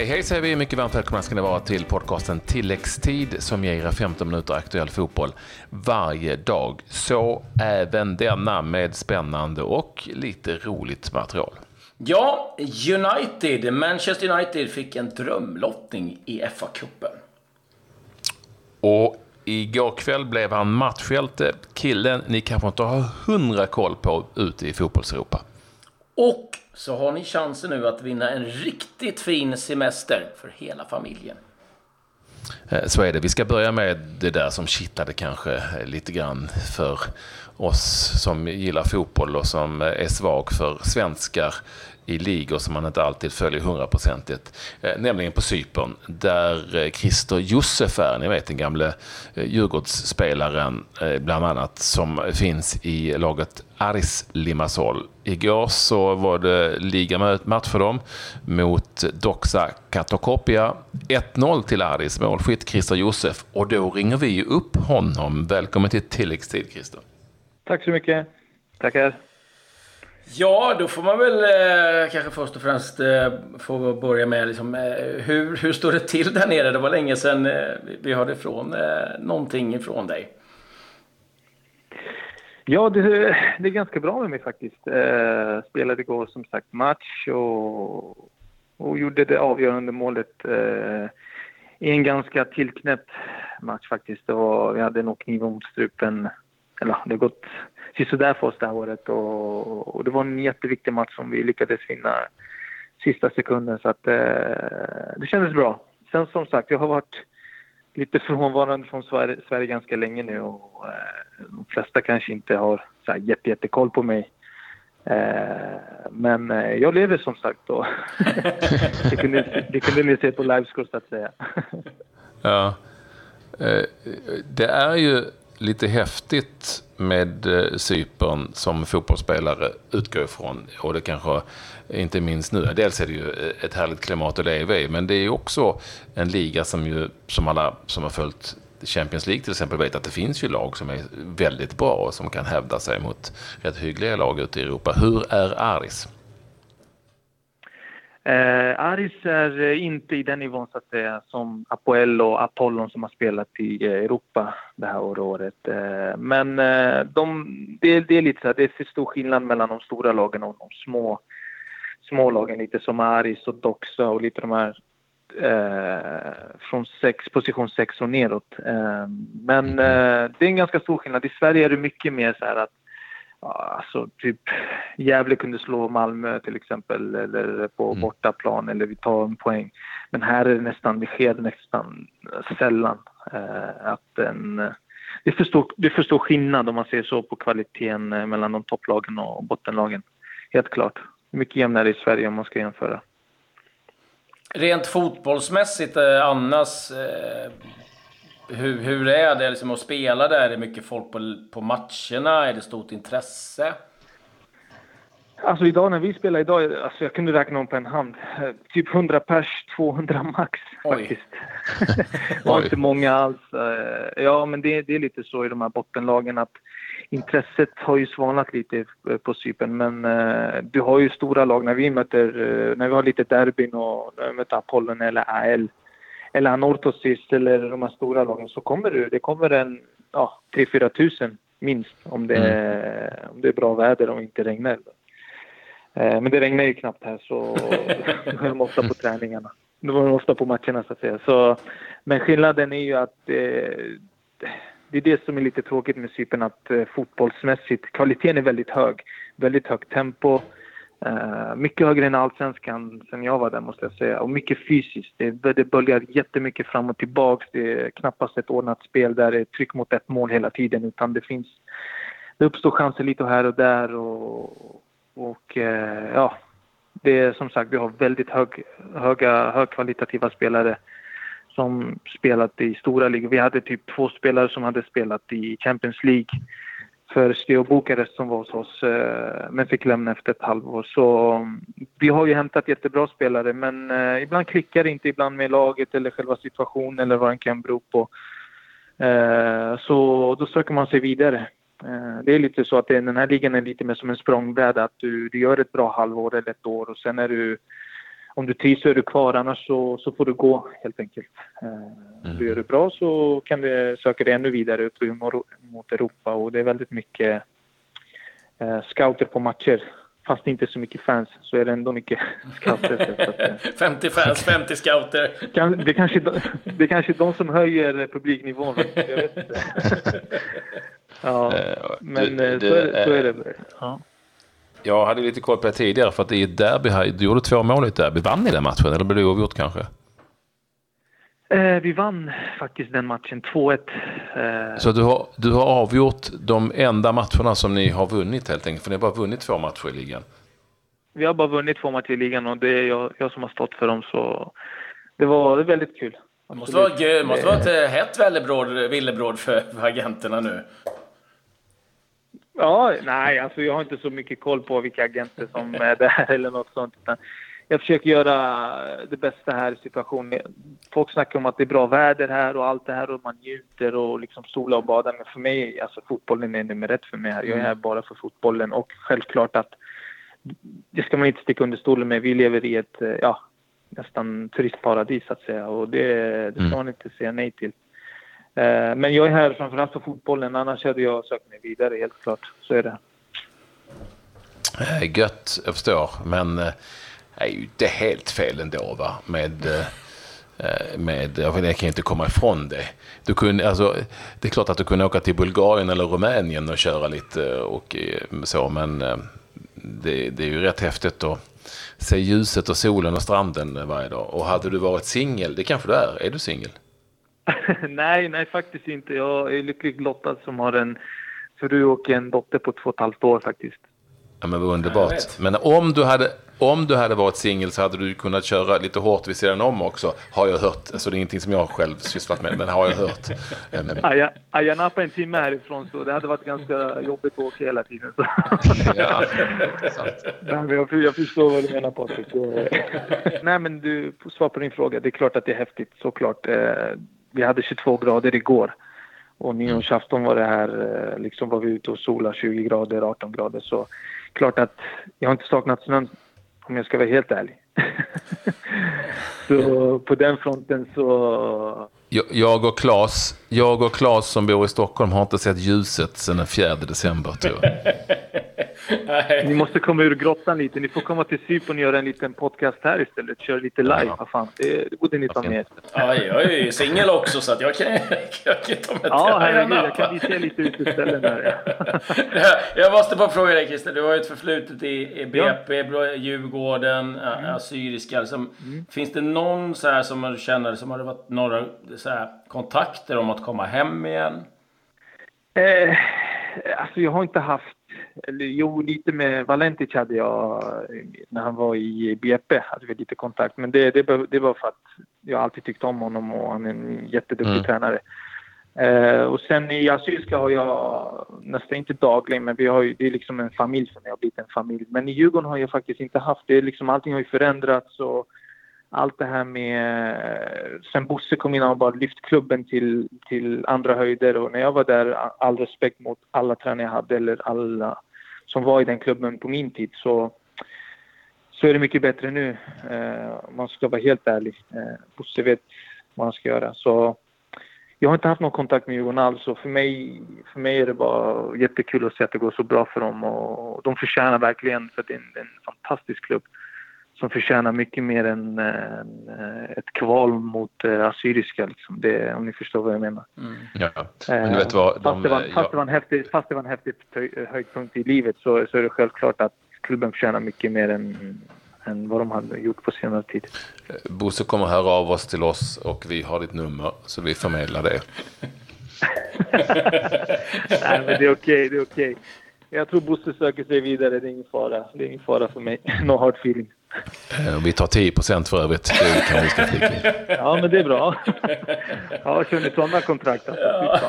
Hej hej säger vi, mycket varmt välkomna ska ni vara till podcasten Tilläggstid som ger er 15 minuter aktuell fotboll varje dag. Så även denna med spännande och lite roligt material. Ja, United, Manchester United fick en drömlottning i FA-cupen. Och igår kväll blev han matchhjälte, killen ni kanske inte har 100 koll på ute i fotbollseuropa. Och så har ni chansen nu att vinna en riktigt fin semester för hela familjen. Så är det. Vi ska börja med det där som kittlade kanske lite grann för oss som gillar fotboll och som är svag för svenskar i ligor som man inte alltid följer 100%. Nämligen på Cypern där Christer Youssef är, ni vet den gamle Djurgårdsspelaren bland annat som finns i laget Aris Limassol. Igår så var det ligamatch för dem mot Doxa Katokopia. 1-0 till Aris, målskytt Christer Youssef. Och då ringer vi upp honom. Välkommen till Tilläggstid, Christer. Tack så mycket. Tackar. Ja, då får man väl kanske först och främst få börja med liksom, hur står det till där nere? Det var länge sedan vi hörde ifrån, någonting ifrån dig. Ja, det är ganska bra med mig faktiskt. Spelade igår som sagt match och gjorde det avgörande målet i en ganska tillknäppt match faktiskt. Vi hade nog kniven mot strupen. Eller, det har gått sisådär för oss det här året och det var en jätteviktig match som vi lyckades vinna sista sekunden så att det kändes bra. Sen som sagt, jag har varit lite frånvarande från Sverige ganska länge nu och de flesta kanske inte har så här, jättekoll på mig. Men jag lever som sagt då. Det kunde ni se på livescore så att säga. Ja, det är ju lite häftigt med Cypern som fotbollsspelare utgår ifrån och det kanske inte minst nu. Dels är det ju ett härligt klimat att leva i, men det är ju också en liga som alla som har följt Champions League till exempel vet att det finns ju lag som är väldigt bra och som kan hävda sig mot rätt hyggliga lag ute i Europa. Hur är Aris? Aris är inte i den nivån så att säga, som Apoel och Apollon som har spelat i Europa det här året. Men det är lite så här, det är för stor skillnad mellan de stora lagen och de små lagen lite som Aris och Doxa och lite de här från position 6 och nedåt. Men det är en ganska stor skillnad. I Sverige är det mycket mer så här att alltså typ Gävle kunde slå Malmö till exempel eller på bortaplan eller vi tar en poäng. Men här är det nästan, det sker nästan sällan att det är för stor skillnad om man ser så på kvaliteten mellan de topplagen och bottenlagen. Helt klart. Mycket jämnare i Sverige om man ska jämföra. Rent fotbollsmässigt annars Hur är det liksom att spela där? Är det mycket folk på matcherna? Är det stort intresse? Alltså idag när vi spelar idag, alltså jag kunde räkna om på en hand. Typ 100 pers, 200 max. Oj. Faktiskt. Det var inte många alls. Ja, men det är lite så i de här bottenlagen att intresset har ju svalnat lite på Cypern. Men du har ju stora lag när vi har lite derbyn och möter Apollon eller AL. Eller Anorthosis eller de här stora lagen så kommer en 3-4 tusen minst om det är bra väder och inte regnar. Men det regnar ju knappt här så då är de ofta på träningarna. Då var de ofta på matcherna så att säga. Så, men skillnaden är ju att det är det som är lite tråkigt med Cypern att fotbollsmässigt kvaliteten är väldigt hög. Väldigt högt tempo. Mycket högre än allsvenskan sen jag var där måste jag säga och mycket fysiskt, det böljar jättemycket fram och tillbaks, det är knappast ett ordnat spel där det är tryck mot ett mål hela tiden utan det uppstår chanser lite här och där och det är som sagt vi har väldigt högkvalitativa spelare som spelat i stora ligor, vi hade typ 2 spelare som hade spelat i Champions League för Steo Bukarest som var hos oss men fick lämna efter ett halvår. Så vi har ju hämtat jättebra spelare men ibland klickar det inte ibland med laget eller själva situationen eller vad den kan bero på. Så då söker man sig vidare. Det är lite så att den här ligan är lite mer som en språngbräda att du gör ett bra halvår eller ett år och sen är du om du trivs så är du kvar, annars så får du gå helt enkelt. Du gör det bra så kan du söka dig ännu vidare upp mot Europa, och det är väldigt mycket scouter på matcher. Fast inte så mycket fans, så är det ändå mycket scouter. Att, 50 fans, 50 scouter. Det kanske är de som höjer publiknivån. Jag vet inte. Ja, men så är det. Ja. Jag hade lite koll på det tidigare, för att i ett derby här, du gjorde 2 mål i ett derby. Vann ni den matchen, eller blev det oavgjort kanske? Vi vann faktiskt den matchen 2-1. Så du har avgjort de enda matcherna som ni har vunnit helt enkelt, för ni har bara vunnit 2 matcher i ligan. Vi har bara vunnit 2 matcher i ligan, och det är jag som har stått för dem, så det var väldigt kul. Det måste vara ett hett villebråd för agenterna nu. Ja, nej, alltså jag har inte så mycket koll på vilka agenter som är där eller något sånt, utan jag försöker göra det bästa här i situationen. Folk snackar om att det är bra väder här och allt det här, och man njuter och liksom solar och badar. Men för mig, alltså fotbollen är nummer 1 för mig här. Jag är här bara för fotbollen, och självklart att det ska man inte sticka under stolen med. Vi lever i ett nästan turistparadis att säga, och det ska man inte säga nej till. Men jag är här framförallt för fotbollen, annars hade jag sökt mig vidare, helt klart. Så är det. Gött, jag förstår, men är ju inte helt fel ändå, va? Jag kan inte komma ifrån det. Du kunde, alltså, det är klart att du kunde åka till Bulgarien eller Rumänien och köra lite och så, men det är ju rätt häftigt att se ljuset och solen och stranden varje dag. Och hade du varit singel, det kanske du är. Är du singel? nej, faktiskt inte. Jag är lyckligt lottad som har en fru och en dotter på 2,5 år faktiskt. Ja, men underbart. Men om du hade varit singel så hade du kunnat köra lite hårt vid sidan om också, har jag hört. Så alltså, det är ingenting som jag själv sysslat med, men har jag hört. Jag nappade en timme härifrån, så det hade varit ganska jobbigt att åka hela tiden. Så. Ja, sant. Nej, men jag förstår vad du menar, Patrik. Nej, men du svarar på din fråga. Det är klart att det är häftigt, såklart. Vi hade 22 grader igår. Och nyårsafton var det här, liksom var vi ute och sola 20 grader, 18 grader. Så klart att jag har inte saknat snön, om jag ska vara helt ärlig. Så på den fronten så... Jag och Claes som bor i Stockholm har inte sett ljuset sedan den 4 december, tror jag. Ni måste komma ur grottan lite. Ni får komma till Cypern och göra en liten podcast här istället. Kör lite live. Ja. Fan, det borde ni ta med. Ja, jag är ju singel också, så att jag kan ta med. Ja, herregud, jag kan visa lite uteställen här. Jag måste bara fråga dig, Christer. Du har ju ett förflutet i BP, Djurgården, assyriska. Liksom. Finns det någon så här som man känner som har varit några så här kontakter om att komma hem igen? Alltså jag har inte haft, eller jo, lite med Valentic hade jag när han var i BP, hade vi lite kontakt, men det var för att jag alltid tyckte om honom, och han är en jätteduktig tränare. Och sen i assyriska har jag nästan inte dagligen, men vi har ju, det är liksom en familj som jag har blivit en familj, men i Djurgården har jag faktiskt inte haft det, liksom allting har ju förändrats, och allt det här med... Sen Bosse kom in och bara lyft klubben till andra höjder. Och när jag var där, all respekt mot alla tränare jag hade, eller alla som var i den klubben på min tid, så är det mycket bättre nu. Man ska vara helt ärlig. Bosse vet vad han ska göra. Så jag har inte haft någon kontakt med Djurgården alls. Och för mig är det bara jättekul att se att det går så bra för dem. Och de förtjänar verkligen, för det är en fantastisk klubb som förtjänar mycket mer än ett kval mot assyriska, liksom. Det, om ni förstår vad jag menar. Fast det var en häftig höjdpunkt i livet, så är det självklart att klubben förtjänar mycket mer än vad de hade gjort på senare tid. Bosse kommer höra av oss till oss, och vi har ditt nummer, så vi förmedlar det. Nej, men det är okej. Jag tror Bosse söker sig vidare, det är ingen fara. Det är ingen fara för mig. No hard feeling. Vi tar 10% för övrigt. Det kan vi ska flika in. Ja, men det är bra. Ja, kör ni sådana kontrakt? Alltså. Ja.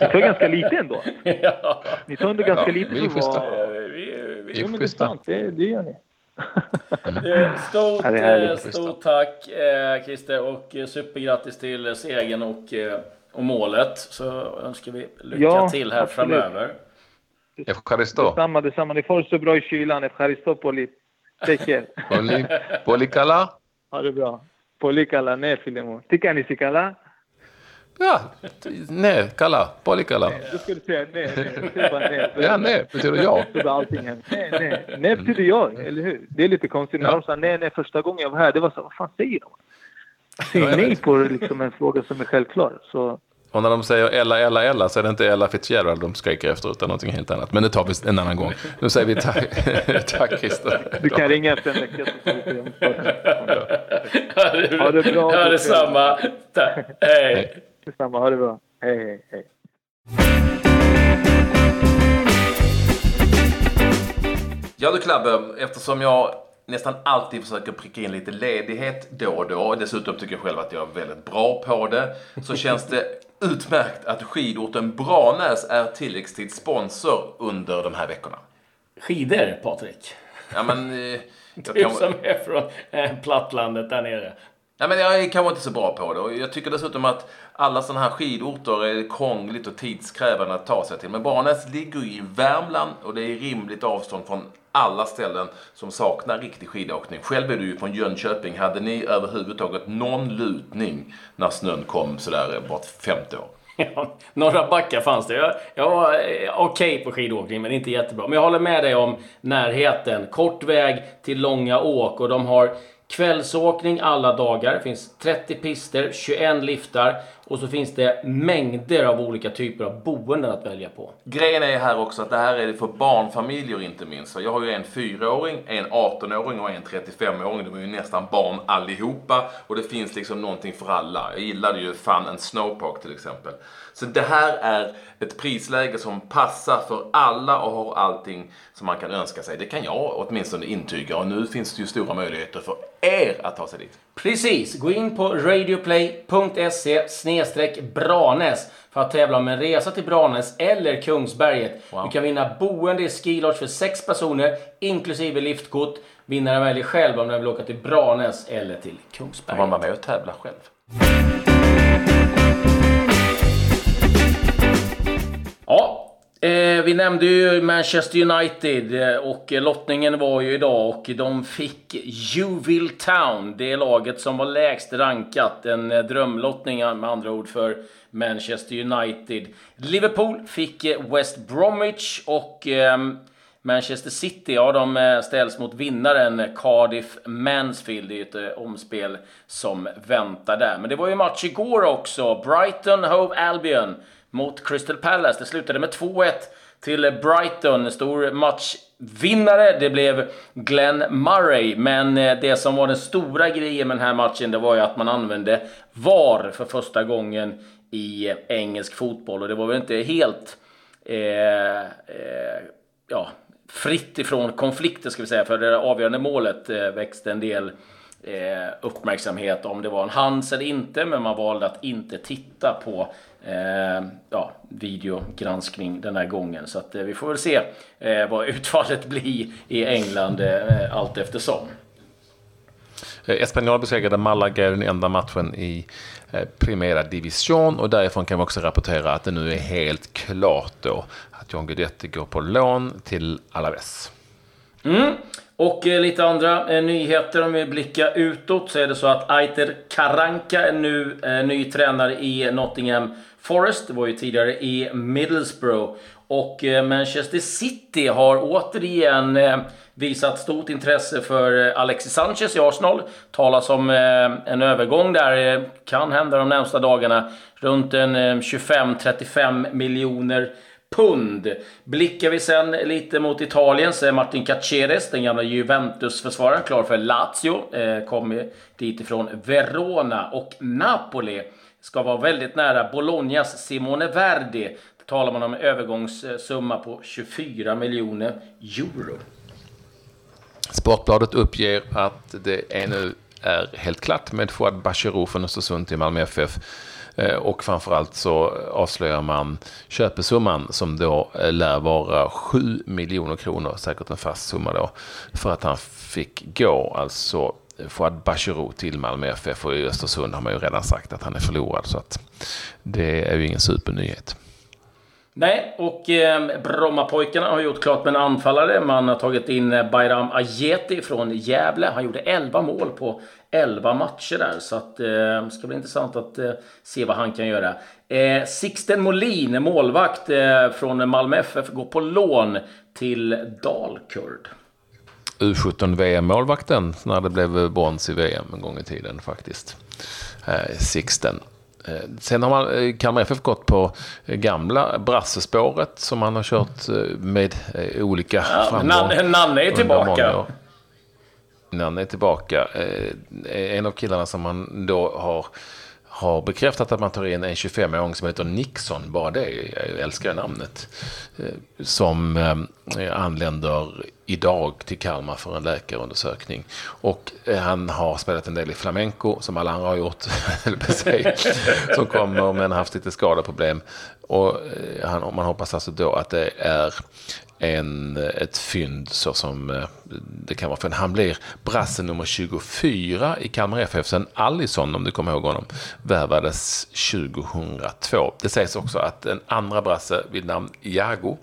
Ni tar ganska lite ändå. Ja. Ni tar ändå ganska lite. Vi är schyssta. Jo, men det är sant. Det gör ni. Stort tack, Christer, och supergrattis till segern och målet. Så önskar vi lycka till här framöver. Efkaristo. Detsamma, det får så bra i kylan. Efkaristo på lite. Take care. Πολύ καλά. Άρα μπράβο. Πολύ καλά, ναι φίλε μου. Τι κάνεις, τι καλά? Ναι, καλά. Πολύ καλά. Du skulle säga nej. Ja, nej, betyder jag. Nej, betyder jag, eller hur? Det är lite konstigt när de sa nej första gången jag var här. Det var så, vad fan säger de? Säger nej på liksom en fråga som är självklar. Så... Och när de säger Ella så är det inte Ella Fitzgerald de skriker efter utan någonting helt annat. Men det tar vi en annan gång. Nu säger vi tack Christer. Du kan ringa efter en vecka så får vi se om det. Ha det bra. Ha det samma. Hej. Detsamma, ha det bra. Hej. Ja du Klabbe, eftersom jag nästan alltid försöker pricka in lite ledighet då och då. Dessutom tycker jag själv att jag är väldigt bra på det. Så känns det utmärkt att skidorten Brannäs är tilläggstidssponsor under de här veckorna. Skidor, Patrik? Ja, men... Du som är från plattlandet där nere. Ja, men jag är kanske inte så bra på det. Och jag tycker dessutom att alla sådana här skidorter är krångligt och tidskrävande att ta sig till. Men Brannäs ligger ju i Värmland och det är rimligt avstånd från alla ställen som saknar riktig skidåkning. Själv är du ju från Jönköping. Hade ni överhuvudtaget någon lutning när snön kom sådär vart 50 år? Ja, några backar fanns det. Jag var okej på skidåkning men inte jättebra. Men jag håller med dig om närheten. Kort väg till långa åk och de har kvällsåkning alla dagar. Det finns 30 pister, 21 liftar och så finns det mängder av olika typer av boenden att välja på. Grejen är här också att det här är för barnfamiljer inte minst. Jag har ju en 4-åring, en 18-åring och en 35-åring. De är ju nästan barn allihopa och det finns liksom någonting för alla. Jag gillade ju Fun and Snowpark till exempel. Så det här är ett prisläge som passar för alla och har allting som man kan önska sig. Det kan jag åtminstone intyga och nu finns det ju stora möjligheter för er att ta sig dit. Precis, gå in på radioplay.se/Brannäs för att tävla om en resa till Brannäs eller Kungsberget. Wow. Du kan vinna boende i skilodge för 6 personer inklusive liftkort. Vinnaren väljer själv om den vill åka till Brannäs eller till Kungsberget. Man var med och tävla själv. Ja, vi nämnde ju Manchester United och lottningen var ju idag och de fick Huddersfield Town, det laget som var lägst rankat, en drömlottning med andra ord för Manchester United. Liverpool fick West Bromwich och Manchester City, ja de ställs mot vinnaren Cardiff Mansfield, det är ju ett omspel som väntar där. Men det var ju match igår också, Brighton Hove Albion mot Crystal Palace. Det slutade med 2-1 till Brighton. Stor matchvinnare. Det blev Glenn Murray. Men det som var den stora grejen med den här matchen, det var ju att man använde VAR för första gången i engelsk fotboll. Och det var väl inte helt fritt ifrån konflikter ska vi säga. För det avgörande målet växte en del uppmärksamhet om det var en hands eller inte. Men man valde att inte titta på videogranskning den här gången. Så att, vi får väl se vad utfallet blir i England allt eftersom. Espanyol besegrade Malaga i den enda matchen i Primera Division och därifrån kan vi också rapportera att det nu är helt klart då att John Guidetti går på lån till Alaves. Och lite andra nyheter om vi blickar utåt så är det så att Aiter Karanka är nu ny tränare i Nottingham Forest. Det var ju tidigare i Middlesbrough. Och Manchester City har återigen visat stort intresse för Alexis Sanchez i Arsenal. Talas om en övergång där. Kan hända de närmsta dagarna. Runt en 25-35 miljoner pund. Blickar vi sen lite mot Italien så är Martin Caceres, den gamla Juventus-försvararen, klar för Lazio. Kommer dit ifrån Verona och Napoli. Ska vara väldigt nära Bolognas Simone Verdi. Då talar man om en övergångssumma på 24 miljoner euro. Sportbladet uppger att det är nu är helt klart med Fouad Bachirou från Östersund till Malmö FF. Och framförallt så avslöjar man köpesumman som då lär vara 7 miljoner kronor, säkert en fast summa då, för att han fick gå, alltså Fouad Bachirou till Malmö FF och i Östersund har man ju redan sagt att han är förlorad så att det är ju ingen supernyhet. Nej, och Brommapojkarna har gjort klart med en anfallare. Man har tagit in Bayram Ajeti från Gävle. Han gjorde 11 mål på 11 matcher där. Så att, det ska bli intressant att se vad han kan göra. Sixten Molin, målvakt från Malmö FF, går på lån till Dalkurd. U17 VM-målvakten när det blev brons i VM en gång i tiden faktiskt. Sixten. Sen har man Kalmar FF gått på gamla brassespåret som man har kört med olika framgång. Nanne är tillbaka. Nanne är tillbaka. En av killarna som man då har bekräftat att man tar in en 25-åring som heter Nixon, bara det, jag älskar namnet, som anländer idag till Kalmar för en läkarundersökning. Och han har spelat en del i flamenco, som alla andra har gjort, som kommer men haft lite skadeproblem. Och man hoppas alltså då att det är ett fynd så som det kan vara. För han blir brassen nummer 24 i Kalmar FF sen Allison, om du kommer ihåg honom, värvades 2002. Det sägs också att en andra brasse vid namn Iago,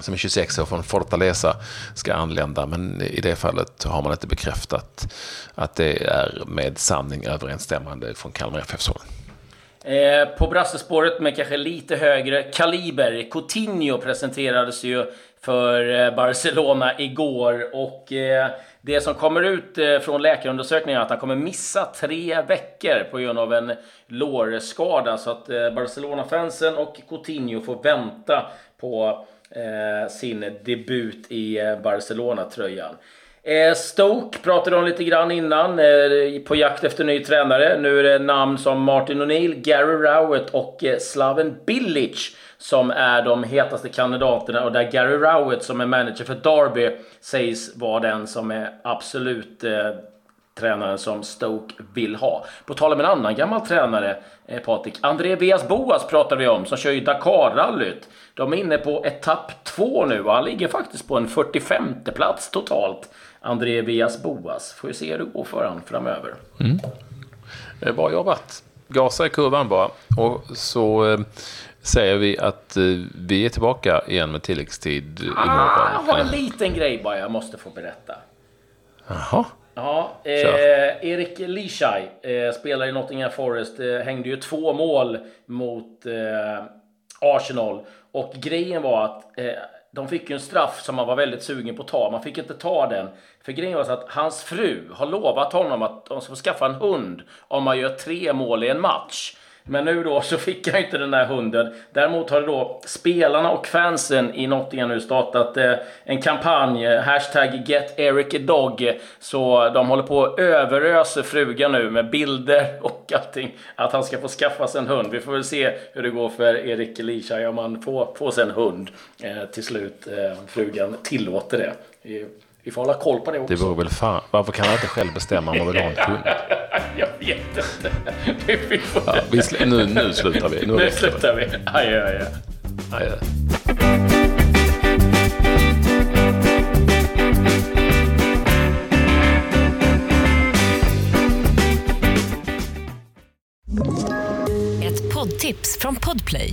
som är 26 år från Fortaleza, ska anlända, men i det fallet har man inte bekräftat att det är med sanning överensstämmande från Kalmar FF. På brassespåret, men kanske lite högre kaliber, Coutinho presenterades ju för Barcelona igår, och det som kommer ut från läkarundersökningen är att han kommer missa 3 veckor på grund av en lårskada, så att Barcelona-fansen och Coutinho får vänta på sin debut i Barcelona-tröjan. Stoke pratade om lite grann innan, på jakt efter ny tränare. Nu är det namn som Martin O'Neill, Gary Rowett och Slaven Bilic som är de hetaste kandidaterna, och där Gary Rowett, som är manager för Derby, sägs vara den som är absolut tränaren som Stoke vill ha. På tal om en annan gammal tränare, Patrik, André Villas Boas pratar vi om, som kör ju Dakar-rallyt. De är inne på etapp 2 nu, och han ligger faktiskt på en 45:e plats totalt. André Villas Boas, får ju se hur det går för han framöver. Bra jobbat. Gasa i kurvan bara. Och så säger vi att vi är tillbaka igen med tilläggstid imorgon. Det var en liten grej bara jag måste få berätta. Jaha. Ja, Erik Lischai spelar i Nottingham Forest, hängde ju 2 mål mot Arsenal, och grejen var att de fick ju en straff som man var väldigt sugen på att ta. Man fick inte ta den, för grejen var så att hans fru har lovat honom att de ska skaffa en hund om man gör 3 mål i en match. Men nu då så fick jag inte den där hunden. Däremot har då spelarna och fansen i Nottingham nu startat en kampanj, hashtag Get Eric a Dog. Så de håller på att överösa frugan nu med bilder och allting, att han ska få skaffa sig en hund. Vi får väl se hur det går för Erik Lischai, om han får sig en hund till slut. Frugan tillåter det. Vi får hålla koll på det också. Det vore väl fan. Varför kan han inte själv bestämma om man vill ha en hund? Jag vet inte. Nu slutar vi. Nu slutar vi. Adjö. Ett poddtips från Podplay.